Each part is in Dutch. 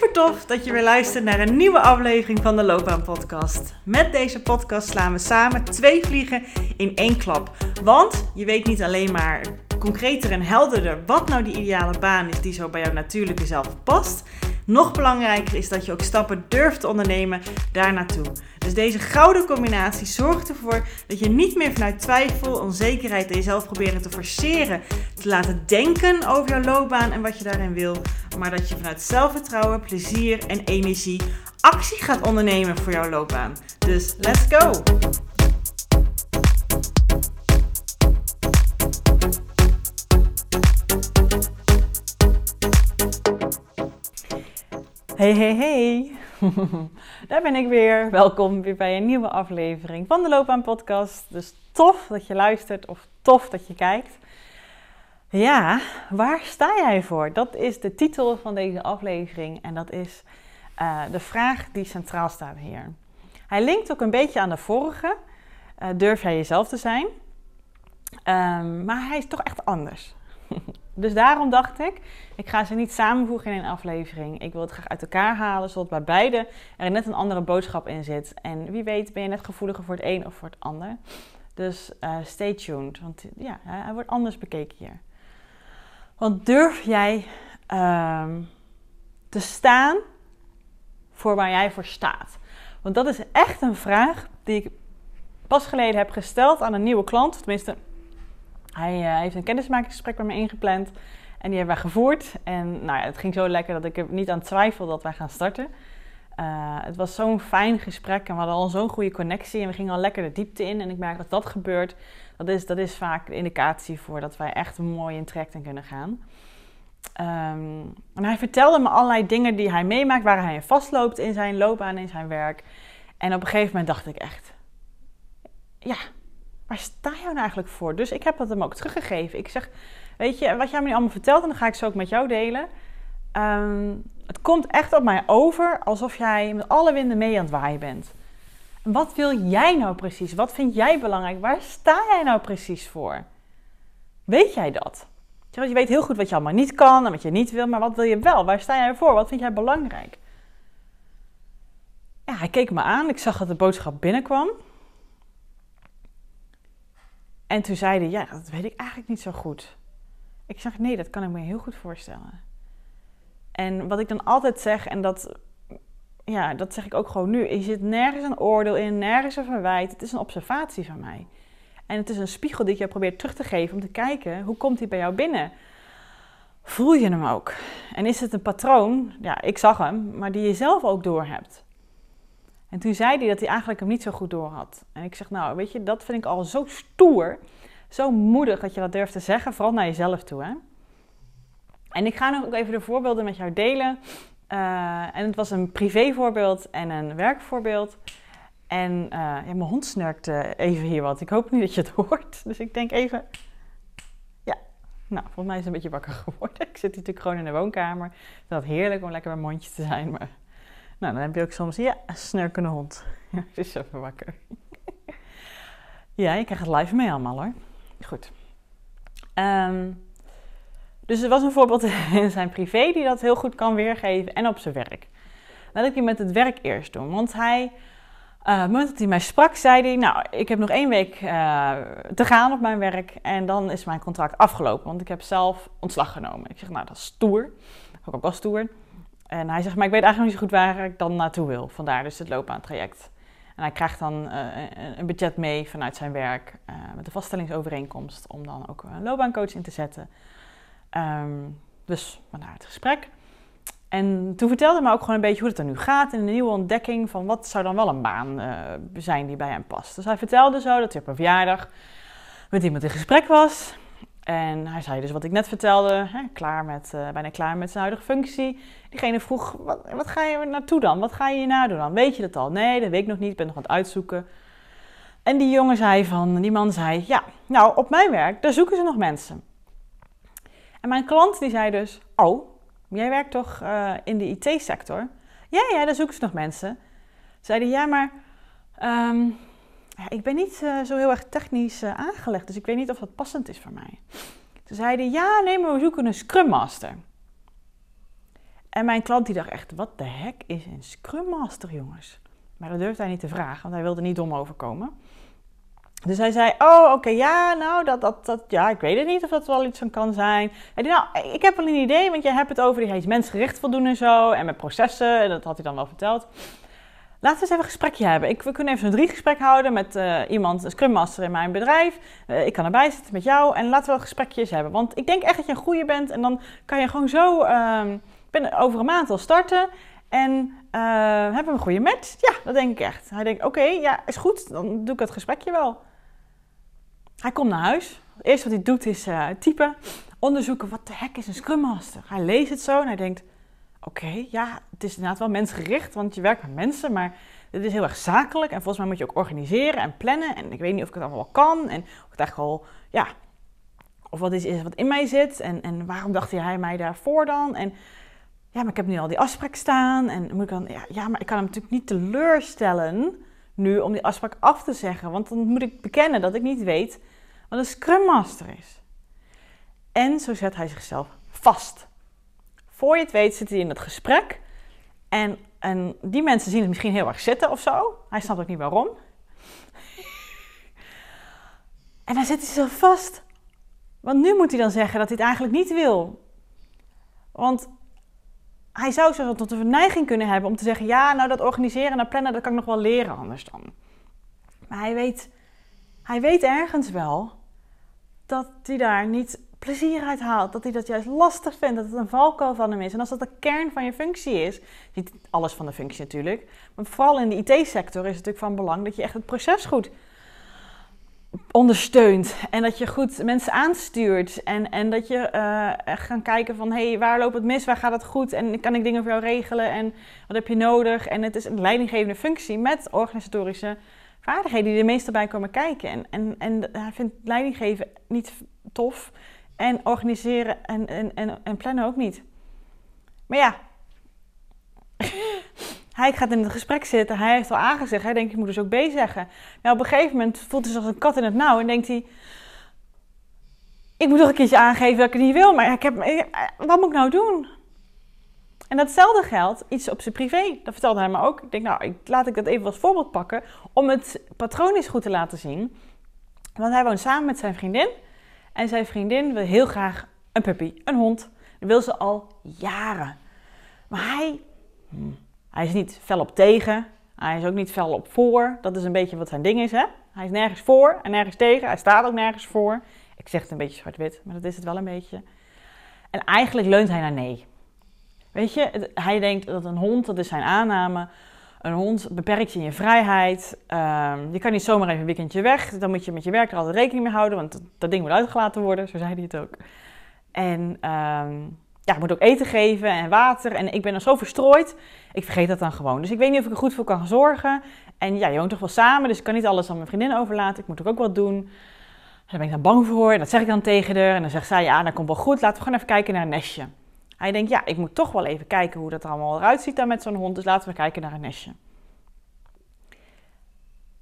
Super tof dat je weer luistert naar een nieuwe aflevering van de Loopbaan Podcast. Met deze podcast slaan we samen 2 vliegen in 1 klap. Want je weet niet alleen maar concreter en helderder wat nou die ideale baan is die zo bij jouw natuurlijke zelf past. Nog belangrijker is dat je ook stappen durft te ondernemen daar naartoe. Dus deze gouden combinatie zorgt ervoor dat je niet meer vanuit twijfel, onzekerheid en jezelf proberen te forceren, te laten denken over jouw loopbaan en wat je daarin wil. Maar dat je vanuit zelfvertrouwen, plezier en energie actie gaat ondernemen voor jouw loopbaan. Dus let's go! Hey, hey, hey. Daar ben ik weer. Welkom weer bij een nieuwe aflevering van de Loopbaan Podcast. Dus tof dat je luistert of tof dat je kijkt. Ja, waar sta jij voor? Dat is de titel van deze aflevering en dat is de vraag die centraal staat hier. Hij linkt ook een beetje aan de vorige. Durf jij jezelf te zijn? Maar hij is toch echt anders. Dus daarom dacht ik, ik ga ze niet samenvoegen in een aflevering. Ik wil het graag uit elkaar halen, zodat bij beide er net een andere boodschap in zit. En wie weet ben je net gevoeliger voor het een of voor het ander. Dus stay tuned, want ja, hij wordt anders bekeken hier. Want durf jij te staan voor waar jij voor staat? Want dat is echt een vraag die ik pas geleden heb gesteld aan een nieuwe klant, tenminste... Hij heeft een kennismakingsgesprek met me ingepland en die hebben wij gevoerd. En nou ja, het ging zo lekker dat ik er niet aan twijfel dat wij gaan starten. Het was zo'n fijn gesprek en we hadden al zo'n goede connectie en we gingen al lekker de diepte in. En ik merk dat dat gebeurt, dat is vaak de indicatie voor dat wij echt mooi in traject in kunnen gaan. En hij vertelde me allerlei dingen die hij meemaakt, waar hij in vastloopt in zijn loopbaan, in zijn werk. En op een gegeven moment dacht ik echt, ja... Waar sta jij nou eigenlijk voor? Dus ik heb dat hem ook teruggegeven. Ik zeg, weet je, wat jij me nu allemaal vertelt... en dan ga ik ze ook met jou delen. Het komt echt op mij over... alsof jij met alle winden mee aan het waaien bent. Wat wil jij nou precies? Wat vind jij belangrijk? Waar sta jij nou precies voor? Weet jij dat? Je weet heel goed wat je allemaal niet kan... en wat je niet wil, maar wat wil je wel? Waar sta jij voor? Wat vind jij belangrijk? Ja, hij keek me aan. Ik zag dat de boodschap binnenkwam... En toen zei hij, ja, dat weet ik eigenlijk niet zo goed. Ik zeg, nee, dat kan ik me heel goed voorstellen. En wat ik dan altijd zeg, en dat zeg ik ook gewoon nu. Er zit nergens een oordeel in, nergens een verwijt. Het is een observatie van mij. En het is een spiegel die ik jou probeer terug te geven om te kijken, hoe komt die bij jou binnen? Voel je hem ook? En is het een patroon, ja, ik zag hem, maar die je zelf ook doorhebt? En toen zei hij dat hij eigenlijk hem niet zo goed door had. En ik zeg, nou, weet je, dat vind ik al zo stoer. Zo moedig dat je dat durft te zeggen. Vooral naar jezelf toe, hè. En ik ga nu ook even de voorbeelden met jou delen. En het was een privévoorbeeld en een werkvoorbeeld. En mijn hond snurkte even hier wat. Ik hoop niet dat je het hoort. Dus ik denk even... Ja, nou, volgens mij is het een beetje wakker geworden. Ik zit natuurlijk gewoon in de woonkamer. Ik vind dat heerlijk om lekker bij mijn hondje te zijn, maar... Nou, dan heb je ook soms, ja, een snurkende hond. Ja, ze is even wakker. Ja, je krijgt het live mee allemaal, hoor. Goed. Dus er was een voorbeeld in zijn privé die dat heel goed kan weergeven en op zijn werk. Laat ik die met het werk eerst doen. Want hij, op het moment dat hij mij sprak, zei hij... Nou, ik heb nog 1 week te gaan op mijn werk en dan is mijn contract afgelopen. Want ik heb zelf ontslag genomen. Ik zeg, nou, dat is stoer. Ook al stoer. En hij zegt, maar ik weet eigenlijk niet zo goed waar ik dan naartoe wil. Vandaar dus het loopbaantraject. En hij krijgt dan een budget mee vanuit zijn werk... met de vaststellingsovereenkomst om dan ook een loopbaancoach in te zetten. Dus vandaar het gesprek. En toen vertelde hij me ook gewoon een beetje hoe het er nu gaat... en een nieuwe ontdekking van wat zou dan wel een baan zijn die bij hem past. Dus hij vertelde zo dat hij op een verjaardag met iemand in gesprek was... En hij zei dus wat ik net vertelde, bijna klaar met zijn huidige functie. Diegene vroeg, wat ga je naartoe dan? Wat ga je hierna doen dan? Weet je dat al? Nee, dat weet ik nog niet. Ik ben nog aan het uitzoeken. En die man zei, ja, nou op mijn werk, daar zoeken ze nog mensen. En mijn klant die zei dus, oh, jij werkt toch in de IT-sector? Ja, daar zoeken ze nog mensen. Zeiden, ja, maar... ik ben niet zo heel erg technisch aangelegd, dus ik weet niet of dat passend is voor mij. Toen zei hij, ja, nee, maar we zoeken een Scrum Master. En mijn klant die dacht echt, wat de heck is een Scrum Master, jongens? Maar dat durfde hij niet te vragen, want hij wilde niet dom overkomen. Dus hij zei, ik weet het niet of dat wel iets van kan zijn. Hij zei, ik heb wel een idee, want jij hebt het over die mensgericht voldoen en zo. En met processen, en dat had hij dan wel verteld. Laten we eens even een gesprekje hebben. We kunnen even zo'n 3-gesprek houden met iemand, een Scrum Master in mijn bedrijf. Ik kan erbij zitten met jou en laten we wel gesprekjes hebben. Want ik denk echt dat je een goeie bent en dan kan je gewoon zo... Ik ben over een maand al starten en hebben we een goede match? Ja, dat denk ik echt. Hij denkt, oké, is goed, dan doe ik het gesprekje wel. Hij komt naar huis. Het eerste wat hij doet is typen, onderzoeken, wat de heck is een Scrum Master? Hij leest het zo en hij denkt, het is inderdaad wel mensgericht, want je werkt met mensen, maar dit is heel erg zakelijk. En volgens mij moet je ook organiseren en plannen en ik weet niet of ik het allemaal wel kan en of het eigenlijk al, ja, of wat is wat in mij zit en waarom dacht hij mij daarvoor dan? En ja, maar ik heb nu al die afspraak staan en moet ik dan... Ja, maar ik kan hem natuurlijk niet teleurstellen nu om die afspraak af te zeggen. Want dan moet ik bekennen dat ik niet weet wat een Scrum Master is. En zo zet hij zichzelf vast. Voor je het weet zit hij in dat gesprek. En die mensen zien het misschien heel erg zitten of zo. Hij snapt ook niet waarom. En dan zit hij zichzelf vast. Want nu moet hij dan zeggen dat hij het eigenlijk niet wil. Want... Hij zou zo tot een neiging kunnen hebben om te zeggen... dat organiseren en dat plannen, dat kan ik nog wel leren anders dan. Maar hij weet ergens wel dat hij daar niet plezier uit haalt. Dat hij dat juist lastig vindt, dat het een valkuil van hem is. En als dat de kern van je functie is... Niet alles van de functie natuurlijk. Maar vooral in de IT-sector is het natuurlijk van belang dat je echt het proces goed ondersteunt. En dat je goed mensen aanstuurt. En dat je gaan kijken van... waar loopt het mis? Waar gaat het goed? En kan ik dingen voor jou regelen? En wat heb je nodig? En het is een leidinggevende functie met organisatorische vaardigheden... die er meestal bij komen kijken. En hij vindt leidinggeven niet tof. En organiseren en plannen ook niet. Maar ja... Hij gaat in het gesprek zitten, hij heeft al aangezegd, hij denkt, ik moet dus ook B zeggen. Nou, op een gegeven moment voelt hij zich als een kat in het nauw en denkt hij... Ik moet toch een keertje aangeven dat ik het niet wil, maar wat moet ik nou doen? En datzelfde geldt, iets op zijn privé, dat vertelde hij me ook. Ik denk, laat ik dat even als voorbeeld pakken, om het patroon eens goed te laten zien. Want hij woont samen met zijn vriendin en zijn vriendin wil heel graag een puppy, een hond. Dat wil ze al jaren. Maar hij is niet fel op tegen. Hij is ook niet fel op voor. Dat is een beetje wat zijn ding is, hè? Hij is nergens voor en nergens tegen. Hij staat ook nergens voor. Ik zeg het een beetje zwart-wit, maar dat is het wel een beetje. En eigenlijk leunt hij naar nee. Weet je, hij denkt dat een hond, dat is zijn aanname... Een hond beperkt je in je vrijheid. Je kan niet zomaar even een weekendje weg. Dan moet je met je werk er altijd rekening mee houden... want dat ding moet uitgelaten worden, zo zei hij het ook. En... Ja, ik moet ook eten geven en water. En ik ben dan zo verstrooid. Ik vergeet dat dan gewoon. Dus ik weet niet of ik er goed voor kan zorgen. En ja, je woont toch wel samen. Dus ik kan niet alles aan mijn vriendin overlaten. Ik moet ook wat doen. Daar ben ik dan bang voor. En dat zeg ik dan tegen haar. En dan zegt zij, dat komt wel goed. Laten we gewoon even kijken naar een nestje. Hij denkt, ik moet toch wel even kijken hoe dat er allemaal eruit ziet dan met zo'n hond. Dus laten we kijken naar een nestje.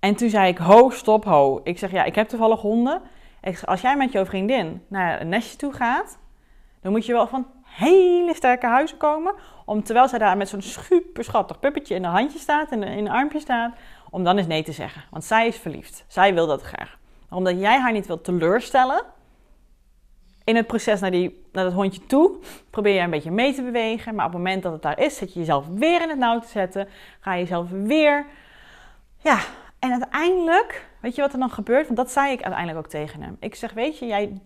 En toen zei ik, ho, stop, ho. Ik zeg, ik heb toevallig honden. Ik zeg, als jij met jouw vriendin naar een nestje toe gaat, dan moet je wel van... hele sterke huizen komen, om terwijl zij daar met zo'n super schattig puppetje in haar handje staat, en in haar armpje staat, om dan eens nee te zeggen. Want zij is verliefd. Zij wil dat graag. Maar omdat jij haar niet wilt teleurstellen, in het proces naar dat hondje toe, probeer je een beetje mee te bewegen. Maar op het moment dat het daar is, zet je jezelf weer in het nauw te zetten. Ga je jezelf weer... Ja, en uiteindelijk, weet je wat er dan gebeurt? Want dat zei ik uiteindelijk ook tegen hem. Ik zeg, weet je, jij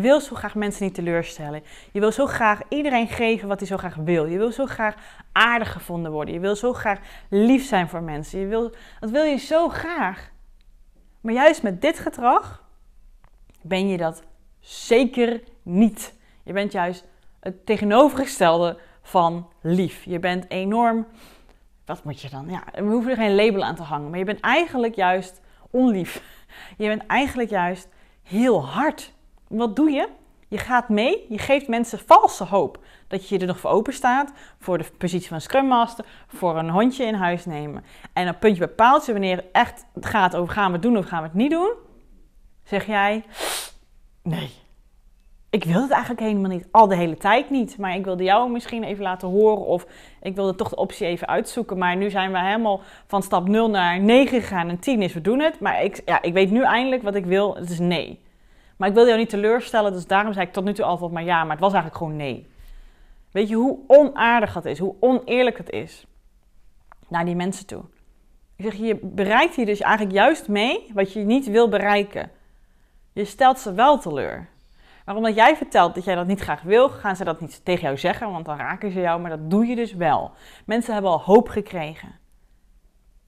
wil zo graag mensen niet teleurstellen. Je wil zo graag iedereen geven wat hij zo graag wil. Je wil zo graag aardig gevonden worden. Je wil zo graag lief zijn voor mensen. Dat wil je zo graag. Maar juist met dit gedrag ben je dat zeker niet. Je bent juist het tegenovergestelde van lief. Je bent enorm... Wat moet je dan? Ja, we hoeven er geen label aan te hangen. Maar je bent eigenlijk juist onlief. Je bent eigenlijk juist heel hard. Wat doe je? Je gaat mee, je geeft mensen valse hoop. Dat je er nog voor open staat, voor de positie van Scrum Master, voor een hondje in huis nemen. En op puntje bij paaltje, wanneer het echt gaat over gaan we het doen of gaan we het niet doen, zeg jij, nee, ik wil het eigenlijk helemaal niet, al de hele tijd niet. Maar ik wilde jou misschien even laten horen of ik wilde toch de optie even uitzoeken. Maar nu zijn we helemaal van stap 0 naar 9 gegaan en 10 is we doen het. Maar ik weet nu eindelijk wat ik wil, het is nee. Maar ik wilde jou niet teleurstellen, dus daarom zei ik tot nu toe altijd maar ja. Maar het was eigenlijk gewoon nee. Weet je hoe onaardig dat is, hoe oneerlijk het is naar die mensen toe. Ik zeg, je bereikt hier dus eigenlijk juist mee wat je niet wil bereiken. Je stelt ze wel teleur. Maar omdat jij vertelt dat jij dat niet graag wil, gaan ze dat niet tegen jou zeggen, want dan raken ze jou. Maar dat doe je dus wel. Mensen hebben al hoop gekregen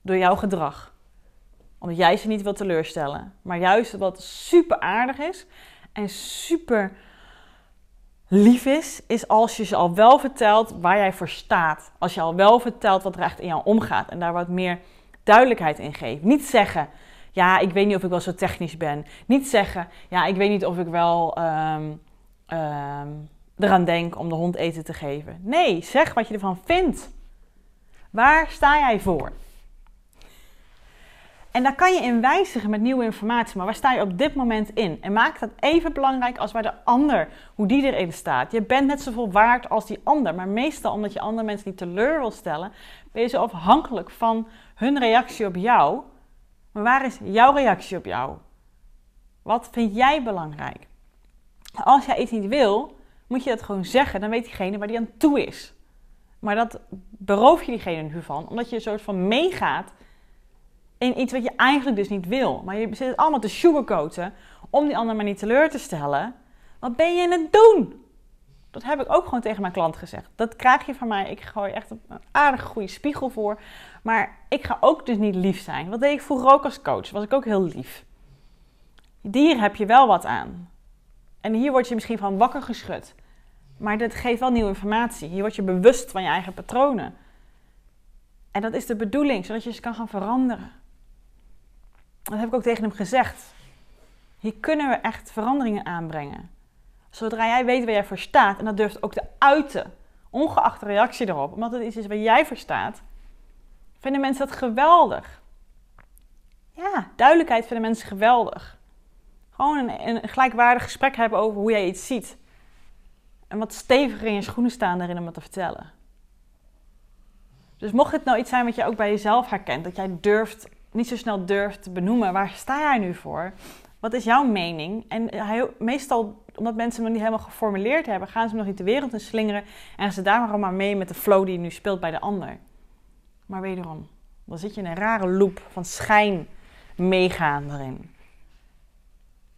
door jouw gedrag. Omdat jij ze niet wil teleurstellen. Maar juist wat super aardig is en super lief is als je ze al wel vertelt waar jij voor staat. Als je al wel vertelt wat er echt in jou omgaat en daar wat meer duidelijkheid in geeft. Niet zeggen, ja, ik weet niet of ik wel zo technisch ben. Niet zeggen, ja, ik weet niet of ik wel eraan denk om de hond eten te geven. Nee, zeg wat je ervan vindt. Waar sta jij voor? En daar kan je in wijzigen met nieuwe informatie. Maar waar sta je op dit moment in? En maak dat even belangrijk als waar de ander, hoe die erin staat. Je bent net zoveel waard als die ander. Maar meestal omdat je andere mensen niet teleur wil stellen, ben je zo afhankelijk van hun reactie op jou. Maar waar is jouw reactie op jou? Wat vind jij belangrijk? Als jij iets niet wil, moet je dat gewoon zeggen. Dan weet diegene waar die aan toe is. Maar dat beroof je diegene nu van. Omdat je een soort van meegaat in iets wat je eigenlijk dus niet wil. Maar je zit allemaal te sugarcoaten om die ander maar niet teleur te stellen. Wat ben je aan het doen? Dat heb ik ook gewoon tegen mijn klant gezegd. Dat krijg je van mij. Ik gooi echt een aardig goede spiegel voor. Maar ik ga ook dus niet lief zijn. Wat deed ik vroeger ook als coach? Was ik ook heel lief. Hier heb je wel wat aan. En hier word je misschien van wakker geschud. Maar dit geeft wel nieuwe informatie. Hier word je bewust van je eigen patronen. En dat is de bedoeling, zodat je ze kan gaan veranderen. Dat heb ik ook tegen hem gezegd. Hier kunnen we echt veranderingen aanbrengen. Zodra jij weet waar jij voor staat en dat durft ook te uiten, ongeacht de reactie erop, omdat het iets is waar jij voor staat, vinden mensen dat geweldig. Ja, duidelijkheid vinden mensen geweldig. Gewoon een gelijkwaardig gesprek hebben over hoe jij iets ziet. En wat steviger in je schoenen staan daarin om het te vertellen. Dus mocht het nou iets zijn wat je ook bij jezelf herkent, dat jij niet zo snel durft te benoemen, waar sta jij nu voor? Wat is jouw mening? En meestal, omdat mensen het nog niet helemaal geformuleerd hebben, gaan ze nog niet de wereld in slingeren en gaan ze daar maar allemaal mee met de flow die nu speelt bij de ander. Maar wederom, dan zit je in een rare loop van schijn meegaan erin.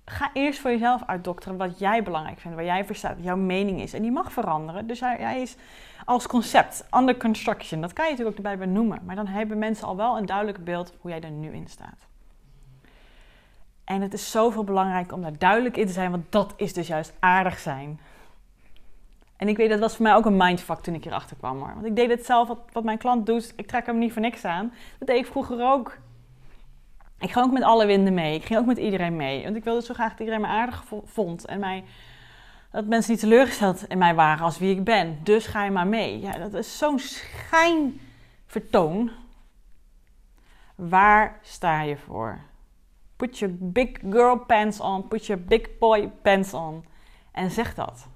Ga eerst voor jezelf uitdokteren wat jij belangrijk vindt, waar jij verstaat, wat jouw mening is. En die mag veranderen, dus hij is als concept, under construction. Dat kan je natuurlijk ook erbij benoemen, maar dan hebben mensen al wel een duidelijk beeld hoe jij er nu in staat. En het is zoveel belangrijk om daar duidelijk in te zijn, want dat is dus juist aardig zijn. En ik weet, dat was voor mij ook een mindfuck toen ik hierachter kwam hoor. Want ik deed het zelf, wat mijn klant doet, ik trek hem niet voor niks aan. Dat deed ik vroeger ook. Ik ging ook met alle winden mee. Ik ging ook met iedereen mee. Want ik wilde zo graag dat iedereen me aardig vond. En dat mensen niet teleurgesteld in mij waren als wie ik ben. Dus ga je maar mee. Ja, dat is zo'n schijnvertoon. Waar sta je voor? Put your big girl pants on. Put your big boy pants on. En zeg dat.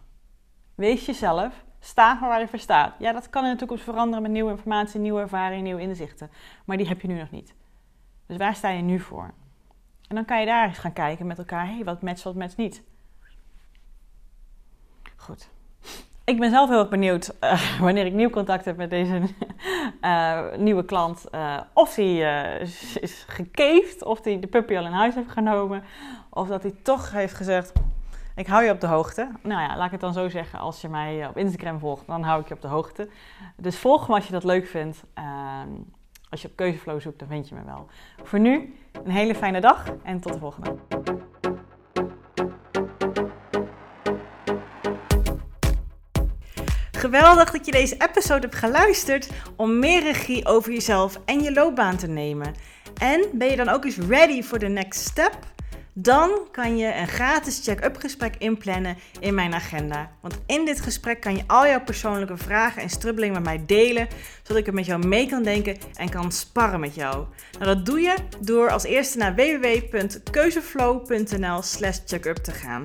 Wees jezelf. Sta voor waar je voor staat. Ja, dat kan in de toekomst veranderen met nieuwe informatie, nieuwe ervaringen, nieuwe inzichten. Maar die heb je nu nog niet. Dus waar sta je nu voor? En dan kan je daar eens gaan kijken met elkaar. Hé, wat matcht niet? Goed. Ik ben zelf heel erg benieuwd wanneer ik nieuw contact heb met deze nieuwe klant. Of hij is gekeefd, of hij de puppy al in huis heeft genomen. Of dat hij toch heeft gezegd, ik hou je op de hoogte. Nou ja, laat ik het dan zo zeggen. Als je mij op Instagram volgt, dan hou ik je op de hoogte. Dus volg me als je dat leuk vindt. Als je op Keuzeflow zoekt, dan vind je me wel. Voor nu, een hele fijne dag en tot de volgende. Geweldig dat je deze episode hebt geluisterd om meer regie over jezelf en je loopbaan te nemen. En ben je dan ook eens ready for the next step? Dan kan je een gratis check-up gesprek inplannen in mijn agenda. Want in dit gesprek kan je al jouw persoonlijke vragen en strubbelingen met mij delen, zodat ik er met jou mee kan denken en kan sparren met jou. Nou, dat doe je door als eerste naar www.keuzeflow.nl/checkup te gaan.